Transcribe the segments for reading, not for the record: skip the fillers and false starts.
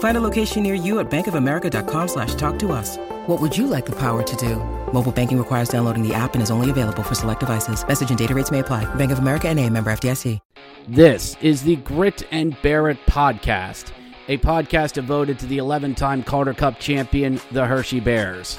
Find a location near you at bankofamerica.com/talktous. What would you like the power to do? Mobile banking requires downloading the app and is only available for select devices. Message and data rates may apply. Bank of America NA, member FDIC. This is the Grit and Barrett podcast, a podcast devoted to the 11-time Calder Cup champion, the Hershey Bears.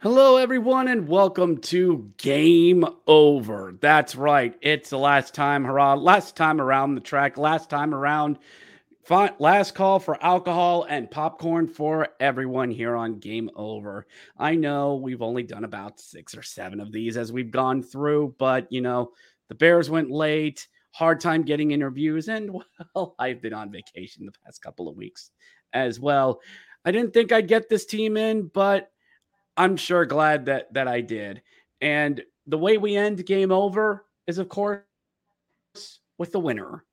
Hello, everyone, and welcome to Game Over. That's right. It's the last time, hurrah, last time around the track, last time around, last call for alcohol and popcorn for everyone here on Game Over. I know we've only done about 6 or 7 of these as we've gone through, but, you know, the Bears went late, hard time getting interviews, and, well, I've been on vacation the past couple of weeks as well. I didn't think I'd get this team in, but I'm sure glad that I did. And the way we end Game Over is, of course, with the winner.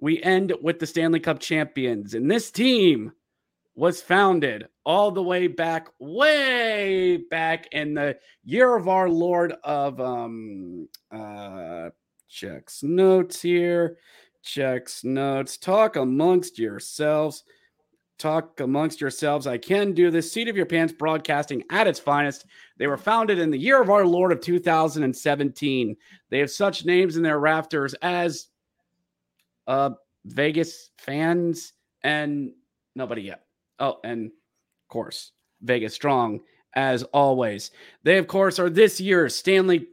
We end with the Stanley Cup champions. And this team was founded all the way back in the year of our Lord of... checks notes here. Checks notes. Talk amongst yourselves. I can do this. Seat of your pants broadcasting at its finest. They were founded in the year of our Lord of 2017. They have such names in their rafters as Vegas fans and nobody yet. Oh, and of course, Vegas strong as always. They, of course, are this year's Stanley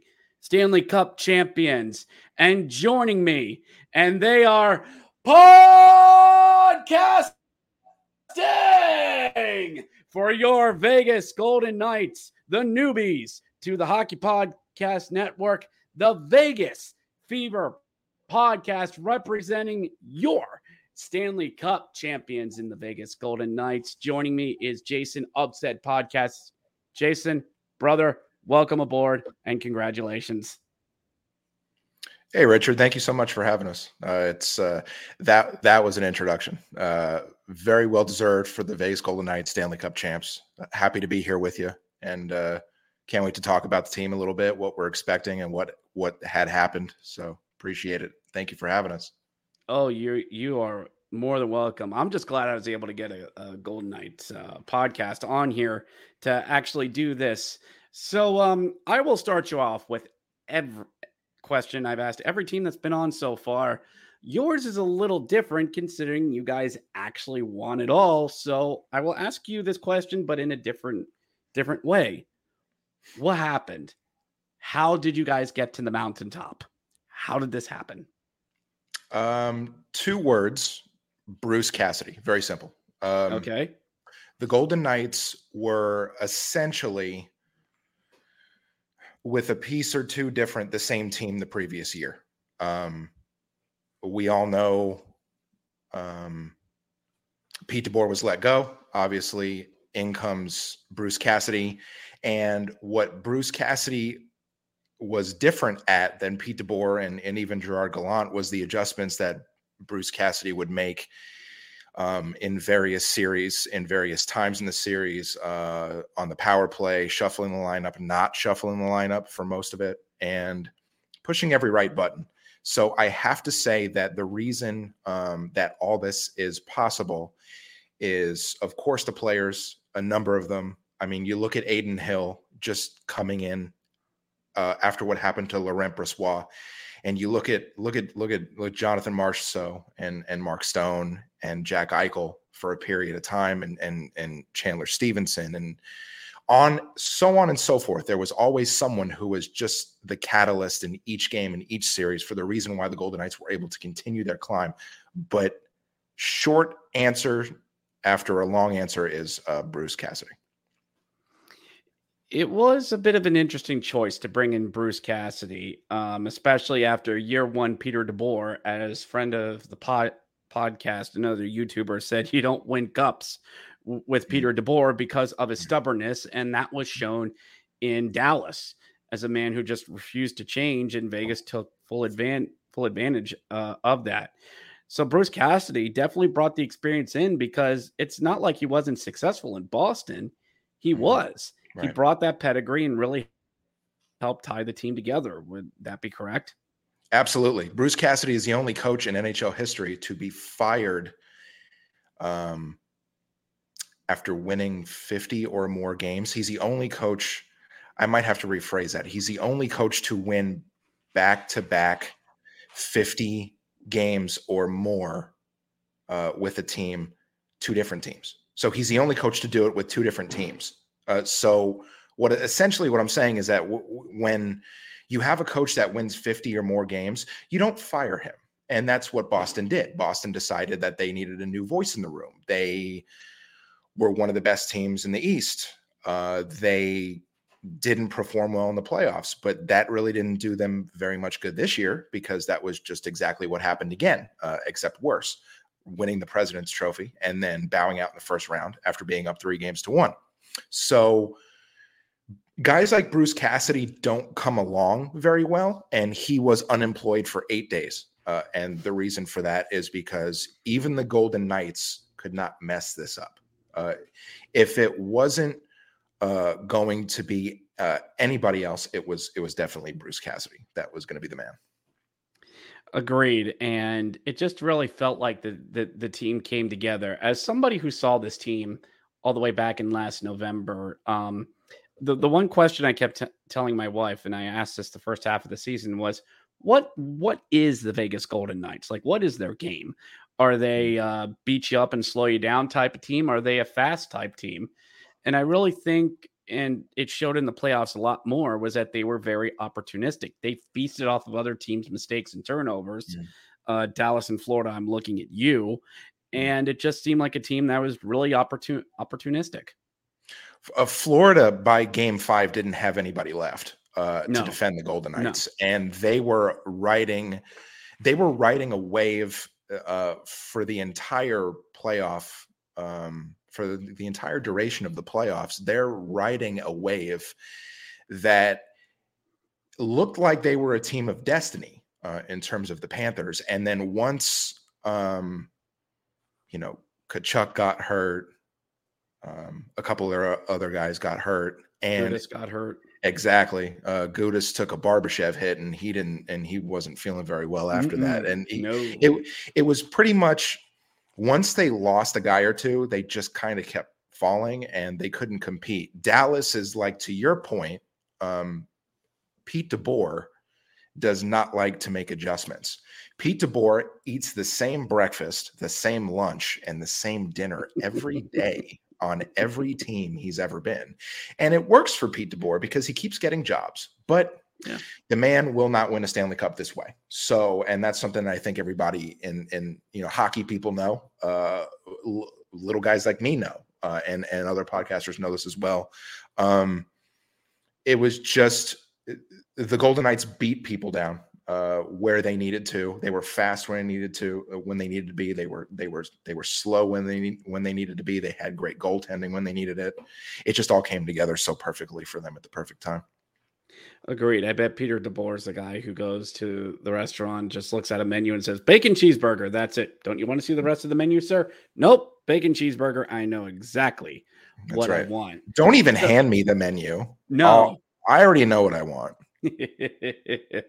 Cup champions. And joining me, and they are podcast. Dang! For your Vegas Golden Knights, the newbies to the Hockey Podcast Network, the Vegas Fever podcast representing your Stanley Cup champions in the Vegas Golden Knights. Joining me is Jason Upset Podcast. Jason, brother, welcome aboard and congratulations. Hey, Richard, thank you so much for having us. That was an introduction. Very well deserved for the Vegas Golden Knights Stanley Cup champs. Happy to be here with you, and can't wait to talk about the team a little bit, what we're expecting, and what had happened. So appreciate it. Thank you for having us. Oh, you are more than welcome. I'm just glad I was able to get a Golden Knights podcast on here to actually do this. So I will start you off with every question I've asked every team that's been on so far. Yours is a little different considering you guys actually won it all. So I will ask you this question, but in a different way. What happened? How did you guys get to the mountaintop? How did this happen? 2 words, Bruce Cassidy. Very simple. Okay. The Golden Knights were essentially, with a piece or two different, the same team the previous year. We all know Pete DeBoer was let go. Obviously, in comes Bruce Cassidy. And what Bruce Cassidy was different at than Pete DeBoer and even Gerard Gallant was the adjustments that Bruce Cassidy would make in various series, in various times in the series, on the power play, shuffling the lineup, not shuffling the lineup for most of it, and pushing every right button. So I have to say that the reason that all this is possible is, of course, the players, a number of them. I mean, you look at Adin Hill just coming in after what happened to Laurent Brisebois, and you look at Jonathan Marchessault and Mark Stone and Jack Eichel for a period of time, and Chandler Stephenson, and on and so forth. There was always someone who was just the catalyst in each game, in each series, for the reason why the Golden Knights were able to continue their climb. But short answer after a long answer is Bruce Cassidy. It was a bit of an interesting choice to bring in Bruce Cassidy, especially after year one, Peter DeBoer, as friend of the podcast, another YouTuber, said you don't win cups with Peter DeBoer because of his stubbornness. And that was shown in Dallas as a man who just refused to change, and Vegas took full advantage of that. So Bruce Cassidy definitely brought the experience in, because it's not like he wasn't successful in Boston. He was. Right. He brought that pedigree and really helped tie the team together. Would that be correct? Absolutely. Bruce Cassidy is the only coach in NHL history to be fired after winning 50 or more games. He's the only coach. I might have to rephrase that. He's the only coach to win back-to-back 50 games or more with a team, two different teams. So he's the only coach to do it with two different teams. So what I'm saying is that when you have a coach that wins 50 or more games, you don't fire him. And that's what Boston did. Boston decided that they needed a new voice in the room. They were one of the best teams in the East. They didn't perform well in the playoffs, but that really didn't do them very much good this year, because that was just exactly what happened again, except worse, winning the President's Trophy and then bowing out in the first round after being up 3-1. So guys like Bruce Cassidy don't come along very well, and he was unemployed for 8 days. And the reason for that is because even the Golden Knights could not mess this up. If it wasn't going to be anybody else, it was definitely Bruce Cassidy that was going to be the man. Agreed. And it just really felt like the team came together. As somebody who saw this team all the way back in last November, the one question I kept telling my wife, and I asked this the first half of the season, was what is the Vegas Golden Knights? Like, what is their game? Are they beat you up and slow you down type of team? Are they a fast type team? And I really think, and it showed in the playoffs a lot more, was that they were very opportunistic. They feasted off of other teams' mistakes and turnovers. Yeah. Dallas and Florida, I'm looking at you. And it just seemed like a team that was really opportunistic. Florida by game 5 didn't have anybody left to defend the Golden Knights. No. And they were riding a wave for the entire playoff, for the entire duration of the playoffs. They're riding a wave that looked like they were a team of destiny in terms of the Panthers. And then once, Tkachuk got hurt. A couple of other guys got hurt, and Gudas got hurt. Exactly. Gudas took a Barbashev hit, and he wasn't feeling very well after that. And it was pretty much, once they lost a guy or two, they just kind of kept falling and they couldn't compete. Dallas is like, to your point, Pete DeBoer does not like to make adjustments. Pete DeBoer eats the same breakfast, the same lunch, and the same dinner every day on every team he's ever been. And it works for Pete DeBoer because he keeps getting jobs. But the man will not win a Stanley Cup this way. So, and that's something that I think everybody in hockey people know. Little guys like me know, and other podcasters know this as well. It was just the Golden Knights beat people down where they needed to. They were fast when they needed to be. They were slow when they needed to be. They had great goaltending when they needed it. It just all came together so perfectly for them at the perfect time. Agreed. I bet Peter DeBoer is the guy who goes to the restaurant, just looks at a menu and says, bacon cheeseburger. That's it. Don't you want to see the rest of the menu, sir? Nope. Bacon cheeseburger. I know exactly what I want. Don't even hand me the menu. No. I already know what I want.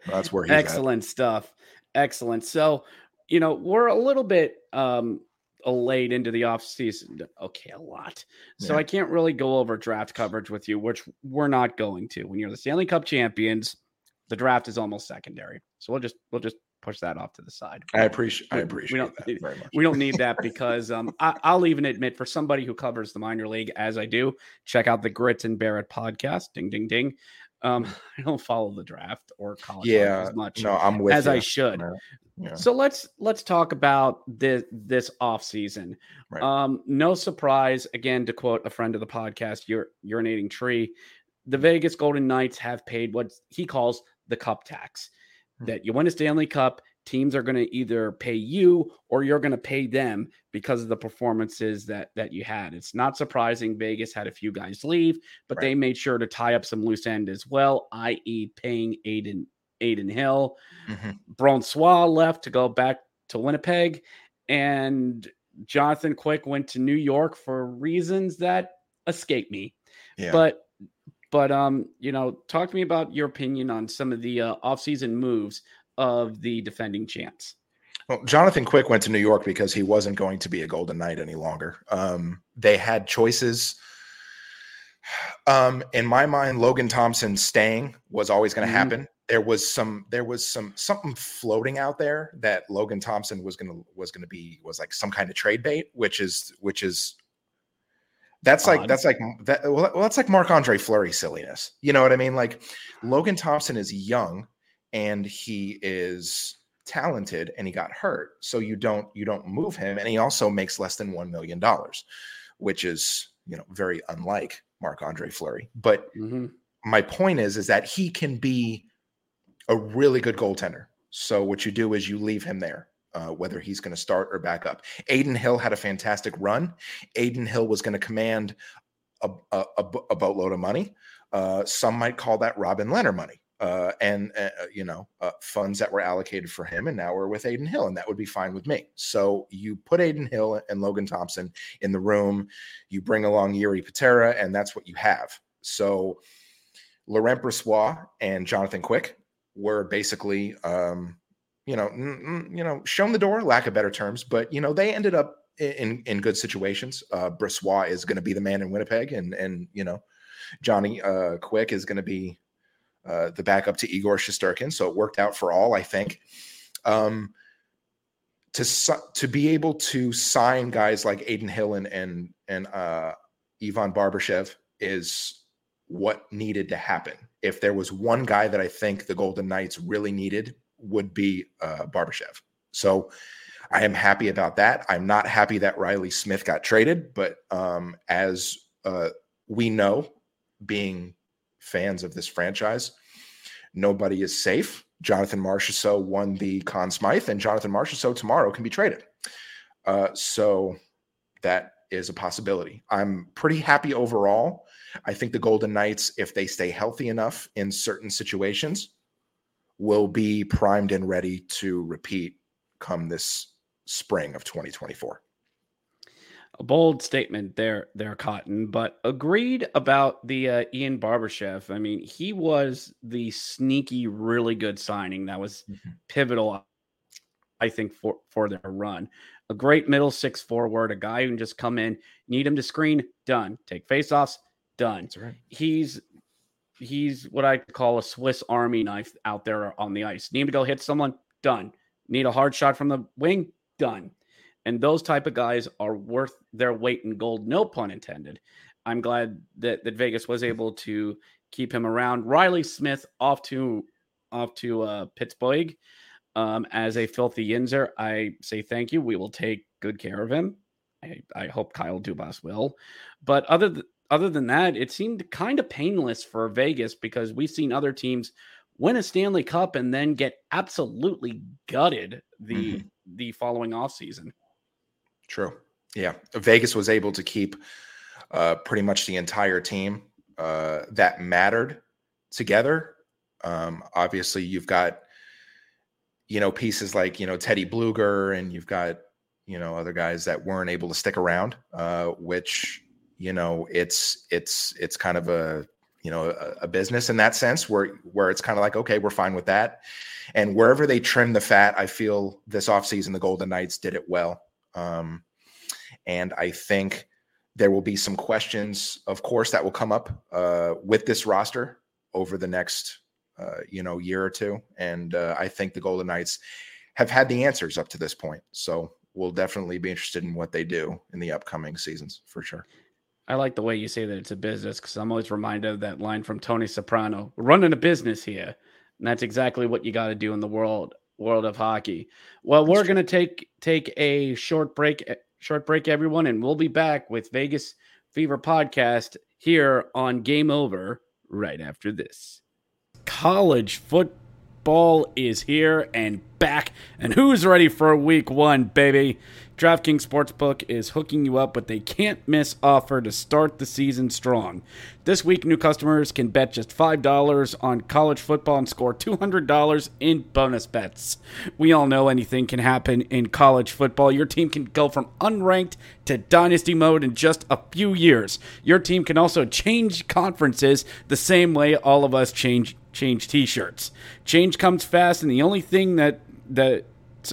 That's where he's excellent at. Stuff. Excellent. So, we're a little bit late into the offseason. Okay, a lot. So yeah. I can't really go over draft coverage with you, which we're not going to. When you're the Stanley Cup champions, the draft is almost secondary. So we'll just push that off to the side. I appreciate that very much. We don't need that because I'll even admit, for somebody who covers the minor league as I do, check out the Grit and Barrett podcast. Ding, ding, ding. I don't follow the draft or college as much as I should. Yeah. So let's talk about this offseason. Right. No surprise, again, to quote a friend of the podcast, Urinating Tree, the Vegas Golden Knights have paid what he calls the cup tax. That you win a Stanley Cup, teams are going to either pay you or you're going to pay them because of the performances that you had. It's not surprising Vegas had a few guys leave, but They made sure to tie up some loose end as well, i.e. paying Adin Hill. Mm-hmm. Brisebois left to go back to Winnipeg, and Jonathan Quick went to New York for reasons that escape me. Yeah. But talk to me about your opinion on some of the offseason moves of the defending champs. Well, Jonathan Quick went to New York because he wasn't going to be a Golden Knight any longer. They had choices. In my mind, Logan Thompson staying was always going to happen. There was something floating out there that Logan Thompson was like some kind of trade bait, which is. That's like Marc-Andre Fleury silliness. You know what I mean? Like, Logan Thompson is young and he is talented and he got hurt. So you don't move him. And he also makes less than $1 million, which is, very unlike Marc-Andre Fleury. But my point is that he can be a really good goaltender. So what you do is you leave him there. Whether he's going to start or back up. Adin Hill had a fantastic run. Adin Hill was going to command a boatload of money. Some might call that Robin Lehner money, and funds that were allocated for him. And now we're with Adin Hill, and that would be fine with me. So you put Adin Hill and Logan Thompson in the room. You bring along Jiri Patera, and that's what you have. So Laurent Brisebois and Jonathan Quick were basically shown the door, lack of better terms, but they ended up in good situations. Brisebois is going to be the man in Winnipeg, and Johnny Quick is going to be the backup to Igor Shesterkin. So it worked out for all, I think. To be able to sign guys like Adin Hill and Ivan Barbashev is what needed to happen. If there was one guy that I think the Golden Knights really needed, would be Barbashev. So I am happy about that. I'm not happy that Reilly Smith got traded, but as we know, being fans of this franchise, nobody is safe. Jonathan Marchessault won the Conn Smythe, and Jonathan Marchessault tomorrow can be traded. So that is a possibility. I'm pretty happy overall. I think the Golden Knights, if they stay healthy enough in certain situations, will be primed and ready to repeat come this spring of 2024. A bold statement there, Cotton, but agreed about the Ivan Barbashev. I mean, he was the sneaky, really good signing that was pivotal, I think, for their run. A great middle six forward, a guy who can just come in, need him to screen, done. Take faceoffs, done. That's right. He's what I call a Swiss Army knife out there on the ice. Need to go hit someone? Done. Need a hard shot from the wing? Done. And those type of guys are worth their weight in gold, no pun intended. I'm glad that Vegas was able to keep him around. Reilly Smith off to Pittsburgh as a filthy yinzer. I say thank you. We will take good care of him. I hope Kyle Dubas will. But Other than that, it seemed kind of painless for Vegas because we've seen other teams win a Stanley Cup and then get absolutely gutted the following offseason. True. Yeah. Vegas was able to keep pretty much the entire team that mattered together. Obviously, you've got, pieces like, Teddy Bluger, and you've got, other guys that weren't able to stick around, which... it's kind of a business in that sense where it's kind of like, okay, we're fine with that. And wherever they trim the fat, I feel this offseason, the Golden Knights did it well. And I think there will be some questions, of course, that will come up with this roster over the next, year or two. And I think the Golden Knights have had the answers up to this point. So we'll definitely be interested in what they do in the upcoming seasons for sure. I like the way you say that it's a business, because I'm always reminded of that line from Tony Soprano, we're running a business here. And that's exactly what you got to do in the world of hockey. Well, we're going to take a short break, everyone, and we'll be back with Vegas Fever Podcast here on Game Over right after this. College football is here and back, and who's ready for week one, baby? DraftKings Sportsbook is hooking you up with a can't-miss offer to start the season strong. This week, new customers can bet just $5 on college football and score $200 in bonus bets. We all know anything can happen in college football. Your team can go from unranked to dynasty mode in just a few years. Your team can also change conferences the same way all of us change T-shirts. Change comes fast, and the only thing that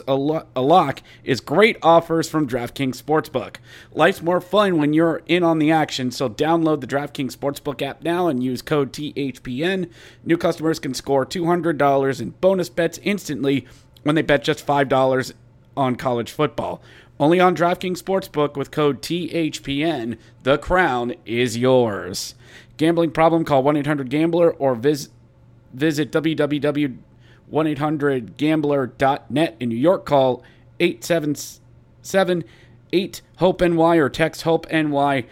a lock is great offers from DraftKings Sportsbook. Life's more fun when you're in on the action, so download the DraftKings Sportsbook app now and use code THPN. New customers can score $200 in bonus bets instantly when they bet just $5 on college football. Only on DraftKings Sportsbook with code THPN. The crown is yours. Gambling problem? Call 1-800-GAMBLER or visit www.1-800-GAMBLER.net 1-800-GAMBLER.net in New York. Call 877-8-HOPE-NY or text HOPE-NY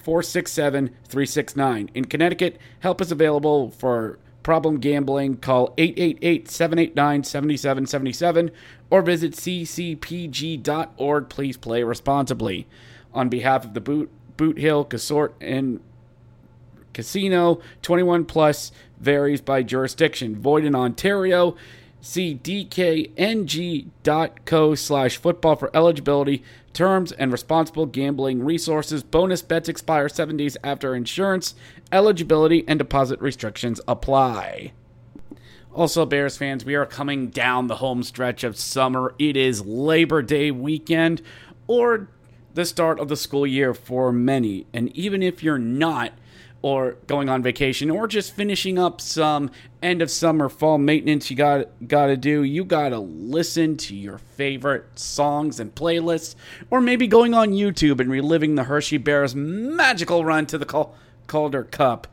467-369. In Connecticut, help is available for problem gambling. Call 888-789-7777 or visit ccpg.org. Please play responsibly. On behalf of the Boot Hill Casort and Casino, 21 plus, varies by jurisdiction. Void in Ontario. See dkng.co/football for eligibility, terms, and responsible gambling resources. Bonus bets expire 7 days after insurance. Eligibility and deposit restrictions apply. Also, Bears fans, we are coming down the home stretch of summer. It is Labor Day weekend or the start of the school year for many. And even if you're not, or going on vacation, or just finishing up some end of summer fall maintenance you gotta do. You gotta listen to your favorite songs and playlists, or maybe going on YouTube and reliving the Hershey Bears' magical run to the Calder Cup.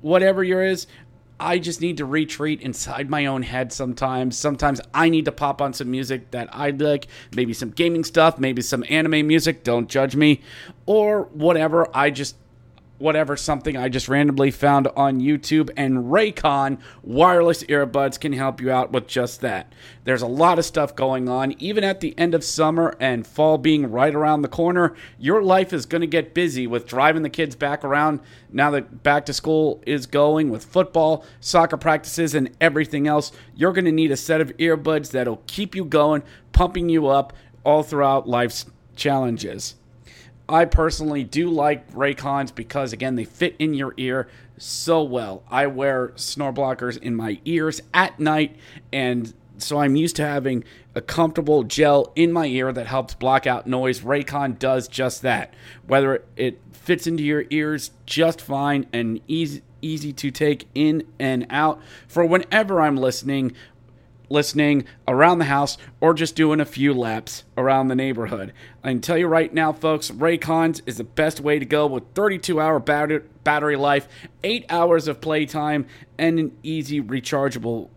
Whatever your is, I just need to retreat inside my own head sometimes. Sometimes I need to pop on some music that I like, maybe some gaming stuff, maybe some anime music, don't judge me, or whatever something I just randomly found on YouTube, and Raycon wireless earbuds can help you out with just that. There's a lot of stuff going on. Even at the end of summer and fall being right around the corner, your life is going to get busy with driving the kids back around now that back to school is going, with football, soccer practices, and everything else. You're going to need a set of earbuds that'll keep you going, pumping you up all throughout life's challenges. I personally do like Raycons because, again, they fit in your ear so well. I wear snore blockers in my ears at night, and so I'm used to having a comfortable gel in my ear that helps block out noise. Raycon does just that. Whether it fits into your ears just fine and easy to take in and out for whenever I'm listening around the house or just doing a few laps around the neighborhood. I can tell you right now, folks, Raycons is the best way to go, with 32-hour battery life, 8 hours of playtime, and an easy rechargeable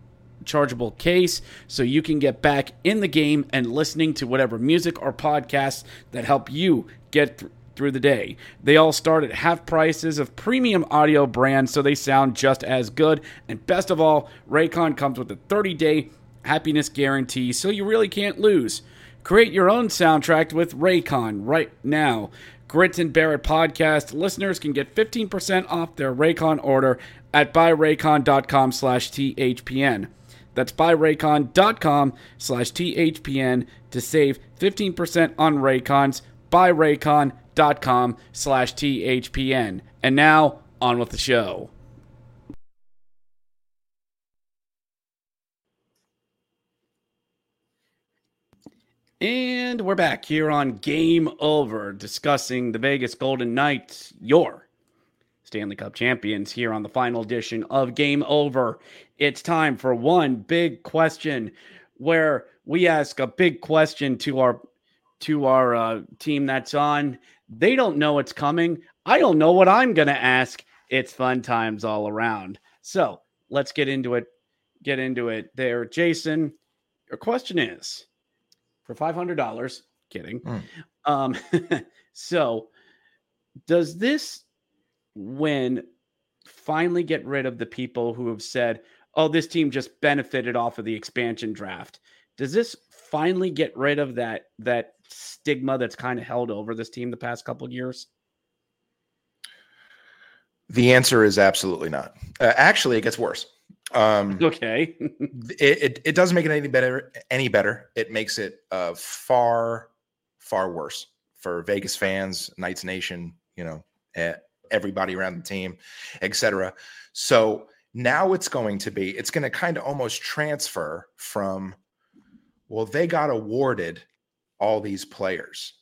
case, so you can get back in the game and listening to whatever music or podcasts that help you get through the day. They all start at half prices of premium audio brands, so they sound just as good. And best of all, Raycon comes with a 30-day happiness guarantee, so you really can't lose. Create your own soundtrack with Raycon right now. Grit and Barrett podcast listeners can get 15% off their Raycon order at buyraycon.com/THPN. That's buyraycon.com/THPN to save 15% on Raycons. Buyraycon.com/THPN. And now, on with the show. And we're back here on Game Over, discussing the Vegas Golden Knights, your Stanley Cup champions, here on the final edition of Game Over. It's time for one big question, where we ask a big question to our team that's on. They don't know it's coming. I don't know what I'm going to ask. It's fun times all around. So let's get into it. There, Jason, your question is for $500. Kidding. So does this win finally get rid of the people who have said, oh, this team just benefited off of the expansion draft? Does this finally get rid of that stigma that's kind of held over this team the past couple of years? The answer is absolutely not. Actually, it gets worse. Okay. It doesn't make it any better. It makes it far, far worse for Vegas fans, Knights Nation, everybody around the team, etc. So now it's going to kind of almost transfer from, well, they got awarded all these players,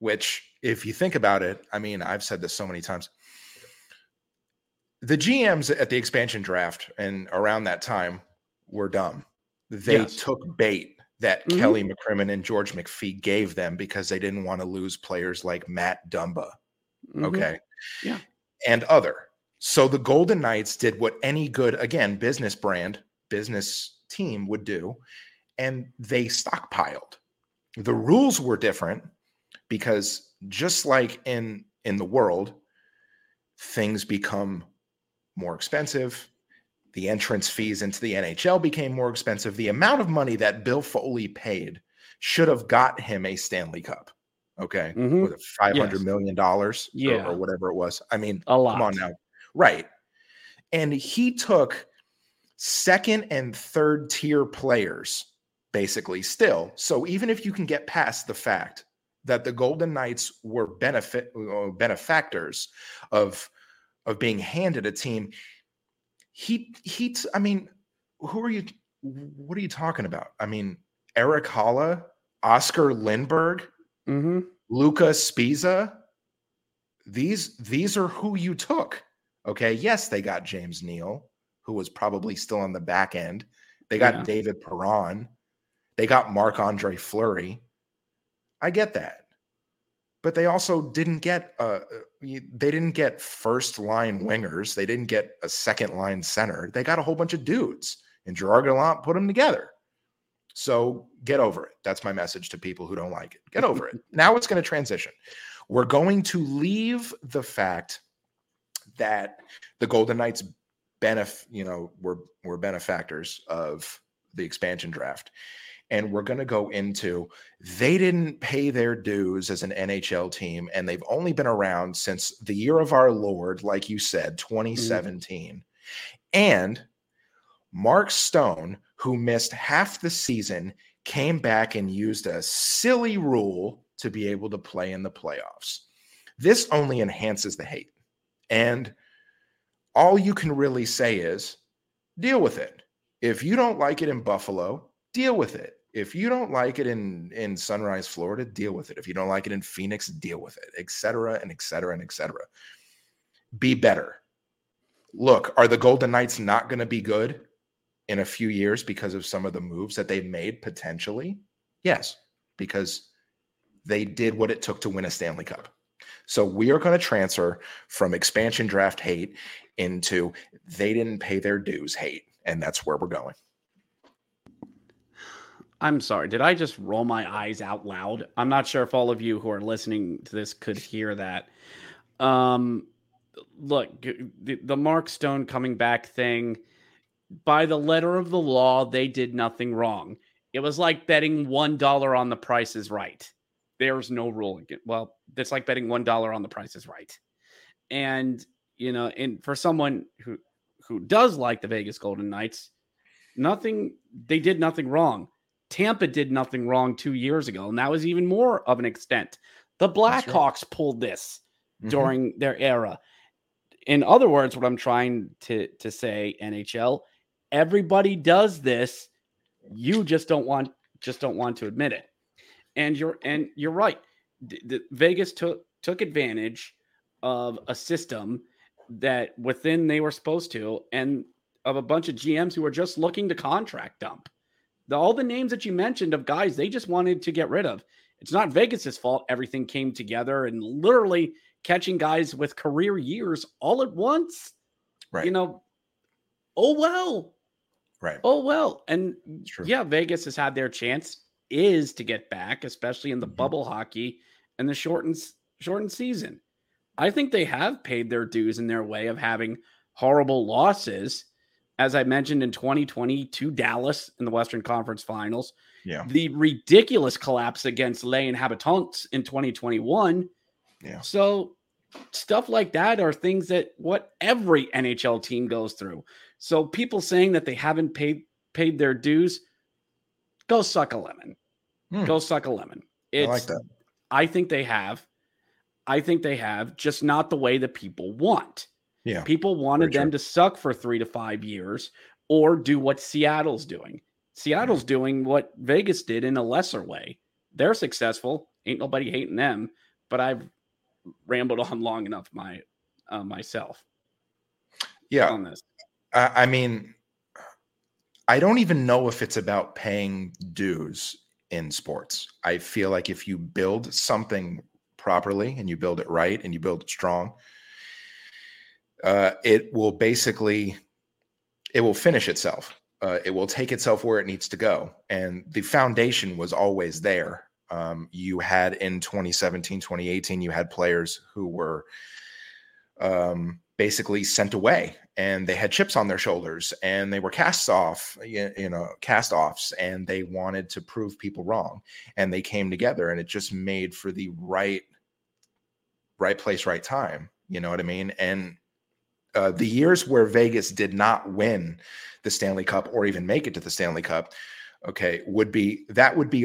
which if you think about it, I mean, I've said this so many times. The GMs at the expansion draft and around that time were dumb. They took bait that Kelly McCrimmon and George McPhee gave them because they didn't want to lose players like Matt Dumba. Okay. Yeah. And other. So the Golden Knights did what any good, again, business team would do, and they stockpiled. The rules were different because just like in the world, things become more expensive. The entrance fees into the NHL became more expensive. The amount of money that Bill Foley paid should have got him a Stanley Cup. Okay. With $500 million or whatever it was. I mean, a lot. Come on now. Right. And he took second and third tier players basically still. So even if you can get past the fact that the Golden Knights were benefactors of being handed a team, what are you talking about? I mean, Eric Halla, Oscar Lindberg, Luca Spezza, these are who you took. Okay. Yes. They got James Neal, who was probably still on the back end. They got David Perron. They got Marc-Andre Fleury. I get that. But they also didn't get first line wingers. They didn't get a second line center. They got a whole bunch of dudes, and Gerard Gallant put them together. So get over it. That's my message to people who don't like it. Get over it. Now it's going to transition. We're going to leave the fact that the Golden Knights were benefactors of the expansion draft. And we're going to go into, they didn't pay their dues as an NHL team, and they've only been around since the year of our Lord, like you said, 2017. And Mark Stone, who missed half the season, came back and used a silly rule to be able to play in the playoffs. This only enhances the hate. And all you can really say is, deal with it. If you don't like it in Buffalo, deal with it. If you don't like it in Sunrise, Florida, deal with it. If you don't like it in Phoenix, deal with it, et cetera, and et cetera, and et cetera. Be better. Look, are the Golden Knights not going to be good in a few years because of some of the moves that they've made potentially? Yes, because they did what it took to win a Stanley Cup. So we are going to transfer from expansion draft hate into they didn't pay their dues hate, and that's where we're going. I'm sorry. Did I just roll my eyes out loud? I'm not sure if all of you who are listening to this could hear that. Look, the Mark Stone coming back thing, by the letter of the law, they did nothing wrong. It was like betting $1 on The Price is Right. There's no ruling. Well, that's like betting $1 on The Price is Right. And, and for someone who does like the Vegas Golden Knights, they did nothing wrong. Tampa did nothing wrong 2 years ago, and that was even more of an extent. The Blackhawks pulled this during their era. In other words, what I'm trying to say, NHL, everybody does this. You just don't want to admit it. And you're right. The Vegas took advantage of a system that within they were supposed to, and of a bunch of GMs who were just looking to contract dump. All the names that you mentioned of guys they just wanted to get rid of. It's not Vegas's fault. Everything came together, and literally catching guys with career years all at once. Right. You know, oh, well. Right. Oh, well. And yeah, Vegas has had their chance is to get back, especially in the bubble hockey and the shortened season. I think they have paid their dues in their way of having horrible losses. As I mentioned in 2020 to Dallas in the Western Conference Finals, the ridiculous collapse against Les Habitants in 2021. Yeah. So stuff like that are things that what every NHL team goes through. So people saying that they haven't paid their dues, go suck a lemon. Go suck a lemon. I like that. I think they have, just not the way that people want. Yeah, people wanted them to suck for 3 to 5 years or do what Seattle's doing. Seattle's doing what Vegas did in a lesser way. They're successful. Ain't nobody hating them, but I've rambled on long enough myself. Yeah. On this. I mean, I don't even know if it's about paying dues in sports. I feel like if you build something properly and you build it right and you build it strong, it will finish itself. It will take itself where it needs to go. And the foundation was always there. You had in 2017, 2018, you had players who were basically sent away, and they had chips on their shoulders, and they were cast offs, and they wanted to prove people wrong, and they came together, and it just made for the right place, right time. You know what I mean? And the years where Vegas did not win the Stanley Cup or even make it to the Stanley Cup, would be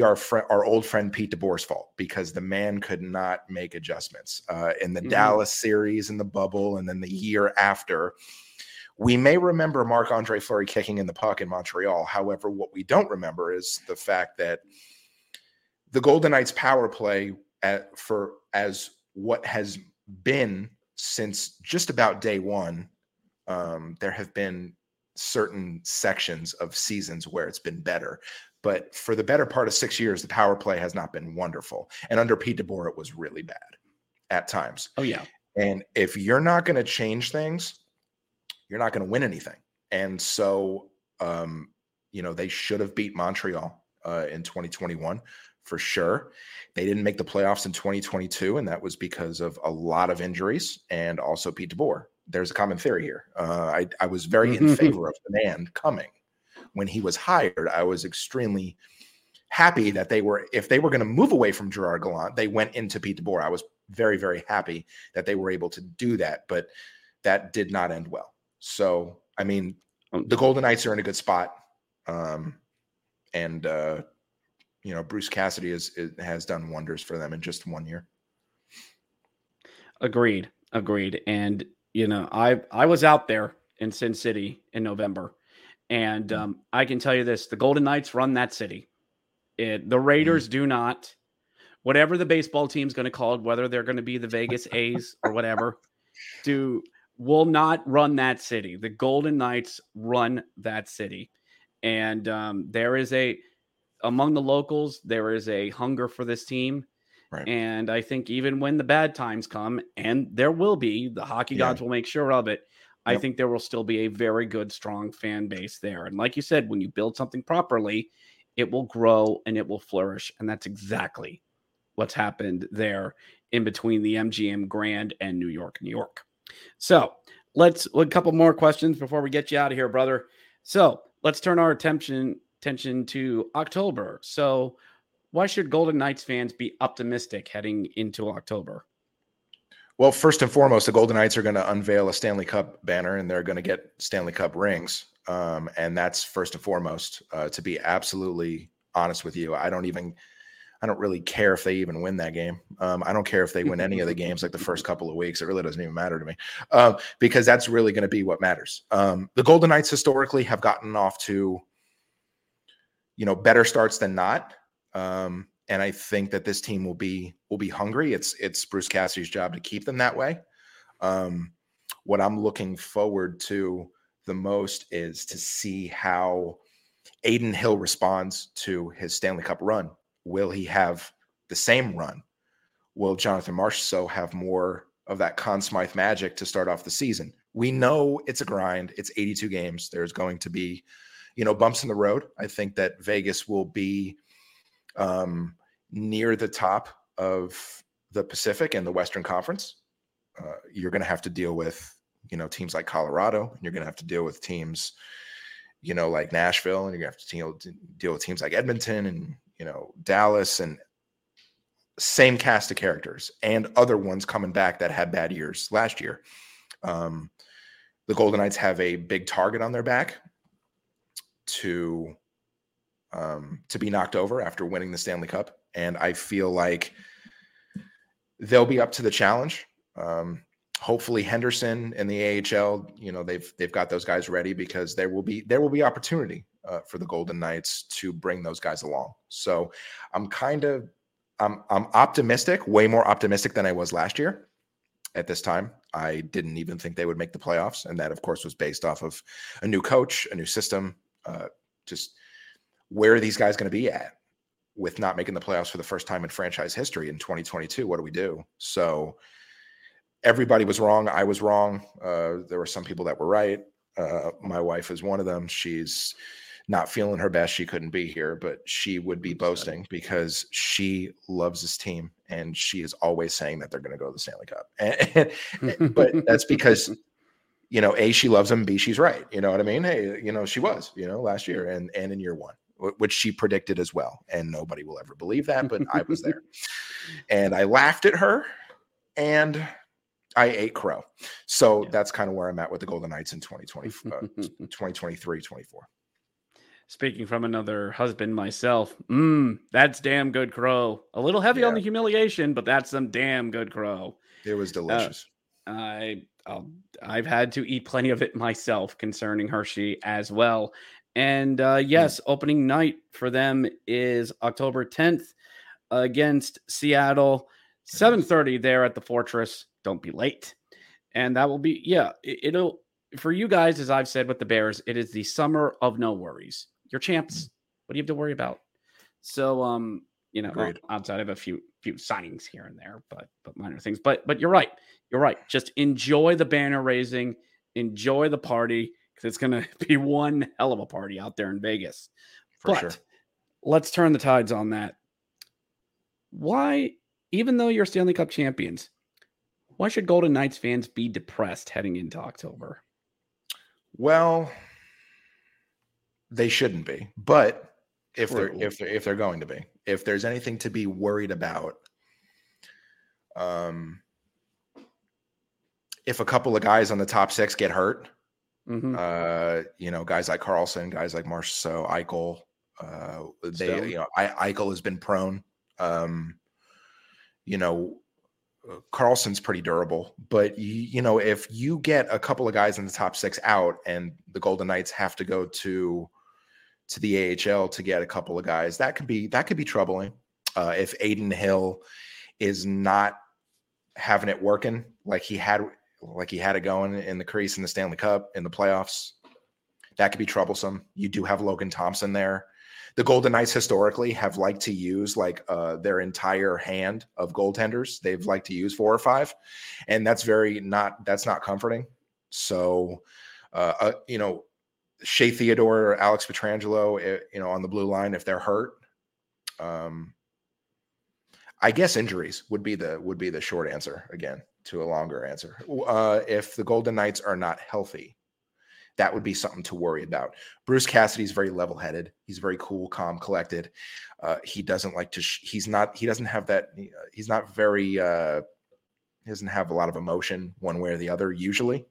our old friend Pete DeBoer's fault, because the man could not make adjustments in the Dallas series and the bubble, and then the year after. We may remember Marc-Andre Fleury kicking in the puck in Montreal. However, what we don't remember is the fact that the Golden Knights power play as what has been since just about day one, there have been certain sections of seasons where it's been better. But for the better part of 6 years, the power play has not been wonderful. And under Pete DeBoer, it was really bad at times. Oh, yeah. And if you're not going to change things, you're not going to win anything. And so, they should have beat Montreal in 2021. For sure. They didn't make the playoffs in 2022, and that was because of a lot of injuries and also Pete DeBoer. There's a common theory here. I was very in favor of the man coming. When he was hired, I was extremely happy that if they were going to move away from Gerard Gallant, they went into Pete DeBoer. I was very, very happy that they were able to do that, but that did not end well. So, I mean, the Golden Knights are in a good spot. Bruce Cassidy has done wonders for them in just 1 year. Agreed. And, I was out there in Sin City in November, and I can tell you this, the Golden Knights run that city. The Raiders do not. Whatever the baseball team's going to call it, whether they're going to be the Vegas A's or whatever, will not run that city. The Golden Knights run that city. And there is among the locals, there is a hunger for this team. Right. And I think even when the bad times come, and there will be, the hockey gods will make sure of it. Yep. I think there will still be a very good, strong fan base there. And like you said, when you build something properly, it will grow and it will flourish. And that's exactly what's happened there in between the MGM Grand and New York. So a couple more questions before we get you out of here, brother. So let's turn our attention to October. So why should Golden Knights fans be optimistic heading into October? Well, first and foremost, the Golden Knights are going to unveil a Stanley Cup banner, and they're going to get Stanley Cup rings. And that's first and foremost, to be absolutely honest with you. I don't really care if they even win that game. I don't care if they win any of the games, like the first couple of weeks. It really doesn't even matter to me, because that's really going to be what matters. The Golden Knights historically have gotten off to better starts than not. And I think that this team will be hungry. It's Bruce Cassidy's job to keep them that way. What I'm looking forward to the most is to see how Adin Hill responds to his Stanley Cup run. Will he have the same run? Will Jonathan Marchessault have more of that Conn Smythe magic to start off the season? We know it's a grind. It's 82 games. There's going to be, bumps in the road. I think that Vegas will be near the top of the Pacific and the Western Conference. You're going to have to deal with, teams like Colorado, and you're going to have to deal with teams, like Nashville, and you're going to have to deal with teams like Edmonton and, Dallas, and same cast of characters and other ones coming back that had bad years last year. The Golden Knights have a big target on their back to be knocked over after winning the Stanley Cup. And I feel like they'll be up to the challenge. Hopefully Henderson and the AHL, they've got those guys ready, because there will be opportunity for the Golden Knights to bring those guys along. So I'm optimistic, way more optimistic than I was last year at this time. I didn't even think they would make the playoffs. And that, of course, was based off of a new coach, a new system, just where are these guys going to be at with not making the playoffs for the first time in franchise history in 2022? What do we do? So everybody was wrong. I was wrong. There were some people that were right. My wife is one of them. She's not feeling her best. She couldn't be here, but she would be boasting because she loves this team, and she is always saying that they're going to go to the Stanley Cup. But that's because, A, she loves them. B, she's right. You know what I mean? Hey, she was, last year and in year one, which she predicted as well. And nobody will ever believe that, but I was there and I laughed at her and I ate crow. So that's kind of where I'm at with the Golden Knights in 2023, 24. Speaking from another husband myself, that's damn good crow. A little heavy on the humiliation, but that's some damn good crow. It was delicious. I've had to eat plenty of it myself concerning Hershey as well. And opening night for them is October 10th against Seattle, 7:30 there at the Fortress. Don't be late. And that will be, it'll, for you guys, as I've said with the Bears, it is the summer of no worries. Your champs. What do you have to worry about? So, outside of a few signings here and there, but minor things. But you're right. You're right. Just enjoy the banner raising. Enjoy the party, because it's going to be one hell of a party out there in Vegas. But sure. Let's turn the tides on that. Why, even though you're Stanley Cup champions, why should Golden Knights fans be depressed heading into October? Well, they shouldn't be, but if they're going to be, if there's anything to be worried about, if a couple of guys on the top six get hurt, guys like Carlson, guys like Marchessault, Eichel, Stone. Eichel has been prone, Carlson's pretty durable, but if you get a couple of guys in the top six out and the Golden Knights have to go to the AHL to get a couple of guys, that could be troubling. If Adin Hill is not having it working like he had it going in the crease in the Stanley Cup in the playoffs, that could be troublesome. You do have Logan Thompson there. The Golden Knights historically have liked to use their entire hand of goaltenders. They've liked to use 4 or 5, and that's not comforting. So, Shea Theodore or Alex Pietrangelo, on the blue line, if they're hurt, I guess injuries would be the short answer again to a longer answer. If the Golden Knights are not healthy, that would be something to worry about. Bruce Cassidy's very level-headed. He's very cool, calm, collected. He doesn't like to. He doesn't have a lot of emotion one way or the other usually,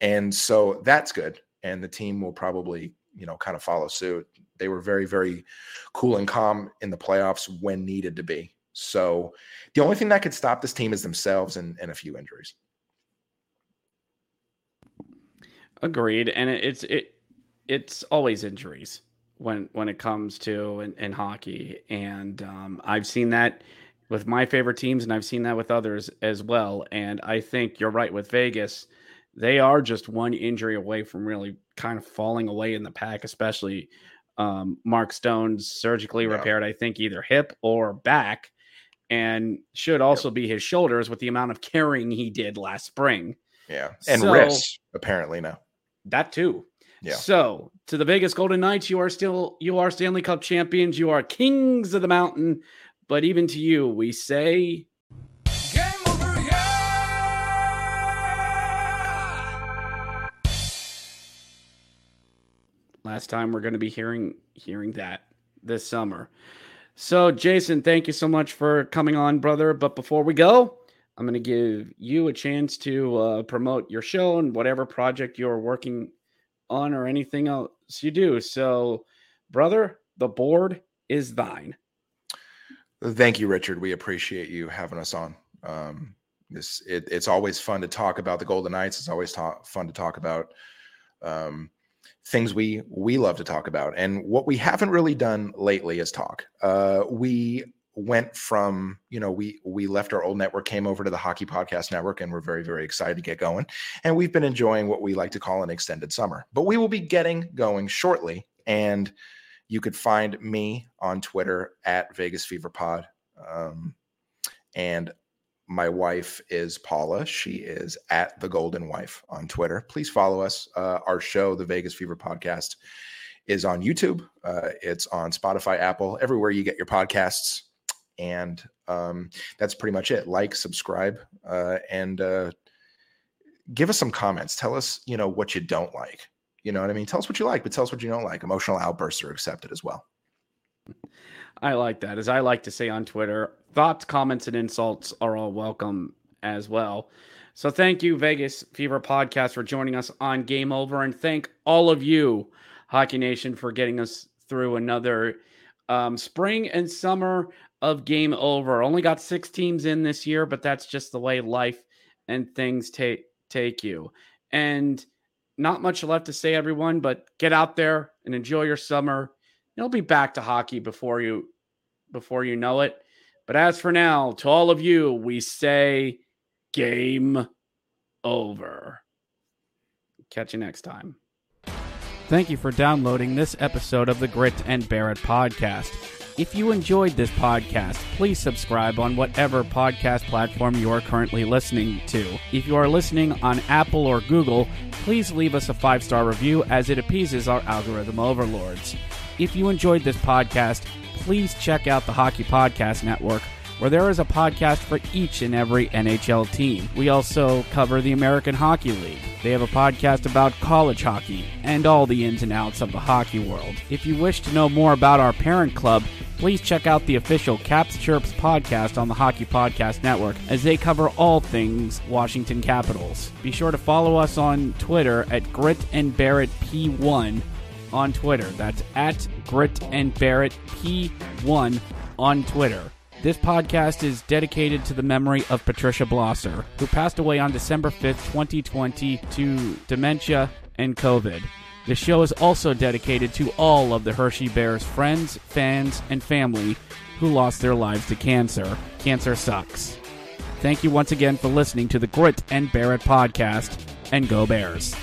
and so that's good. And the team will probably, kind of follow suit. They were very, very cool and calm in the playoffs when needed to be. So the only thing that could stop this team is themselves and a few injuries. Agreed. And it's always injuries. when it comes to in hockey. And I've seen that with my favorite teams, and I've seen that with others as well. And I think you're right with Vegas. They are just one injury away from really kind of falling away in the pack, especially Mark Stone's surgically repaired, I think, either hip or back, and should also be his shoulders with the amount of carrying he did last spring. Yeah, and so, wrists, apparently, now. That too. Yeah. So, to the Vegas Golden Knights, you are Stanley Cup champions. You are kings of the mountain. But even to you, we say... Game over, yeah! Last time we're going to be hearing that this summer. So, Jason, thank you so much for coming on, brother. But before we go... I'm going to give you a chance to promote your show and whatever project you're working on or anything else you do. So, brother, the board is thine. Thank you, Richard. We appreciate you having us on. It's always fun to talk about the Golden Knights. It's always fun to talk about things we love to talk about. And what we haven't really done lately is talk. We went from, we left our old network, came over to the Hockey Podcast Network, and we're very, very excited to get going. And we've been enjoying what we like to call an extended summer, but we will be getting going shortly. And you could find me on Twitter at Vegas Fever Pod. And my wife is Paula. She is at The Golden Wife on Twitter. Please follow us. Our show, the Vegas Fever Podcast, is on YouTube. It's on Spotify, Apple, everywhere you get your podcasts. And that's pretty much it. Like, subscribe, and give us some comments. Tell us, what you don't like. You know what I mean? Tell us what you like, but tell us what you don't like. Emotional outbursts are accepted as well. I like that. As I like to say on Twitter, thoughts, comments, and insults are all welcome as well. So thank you, Vegas Fever Podcast, for joining us on Game Over. And thank all of you, Hockey Nation, for getting us through another spring and summer of Game Over. Only got 6 teams in this year, but that's just the way life and things take you. And not much left to say, everyone, but get out there and enjoy your summer. You'll be back to hockey before you know it. But as for now, to all of you, we say Game Over. Catch you next time. Thank you for downloading this episode of the Grit and Barrett Podcast. If you enjoyed this podcast, please subscribe on whatever podcast platform you are currently listening to. If you are listening on Apple or Google, please leave us a 5-star review, as it appeases our algorithm overlords. If you enjoyed this podcast, please check out the Hockey Podcast Network, where there is a podcast for each and every NHL team. We also cover the American Hockey League. They have a podcast about college hockey and all the ins and outs of the hockey world. If you wish to know more about our parent club, please check out the official Caps Chirps podcast on the Hockey Podcast Network, as they cover all things Washington Capitals. Be sure to follow us on Twitter at Grit and Barrett P1 on Twitter. That's at Grit and Barrett P1 on Twitter. This podcast is dedicated to the memory of Patricia Blosser, who passed away on December 5th, 2020, to dementia and COVID. The show is also dedicated to all of the Hershey Bears' friends, fans, and family who lost their lives to cancer. Cancer sucks. Thank you once again for listening to the Grit and Barrett Podcast, and go Bears.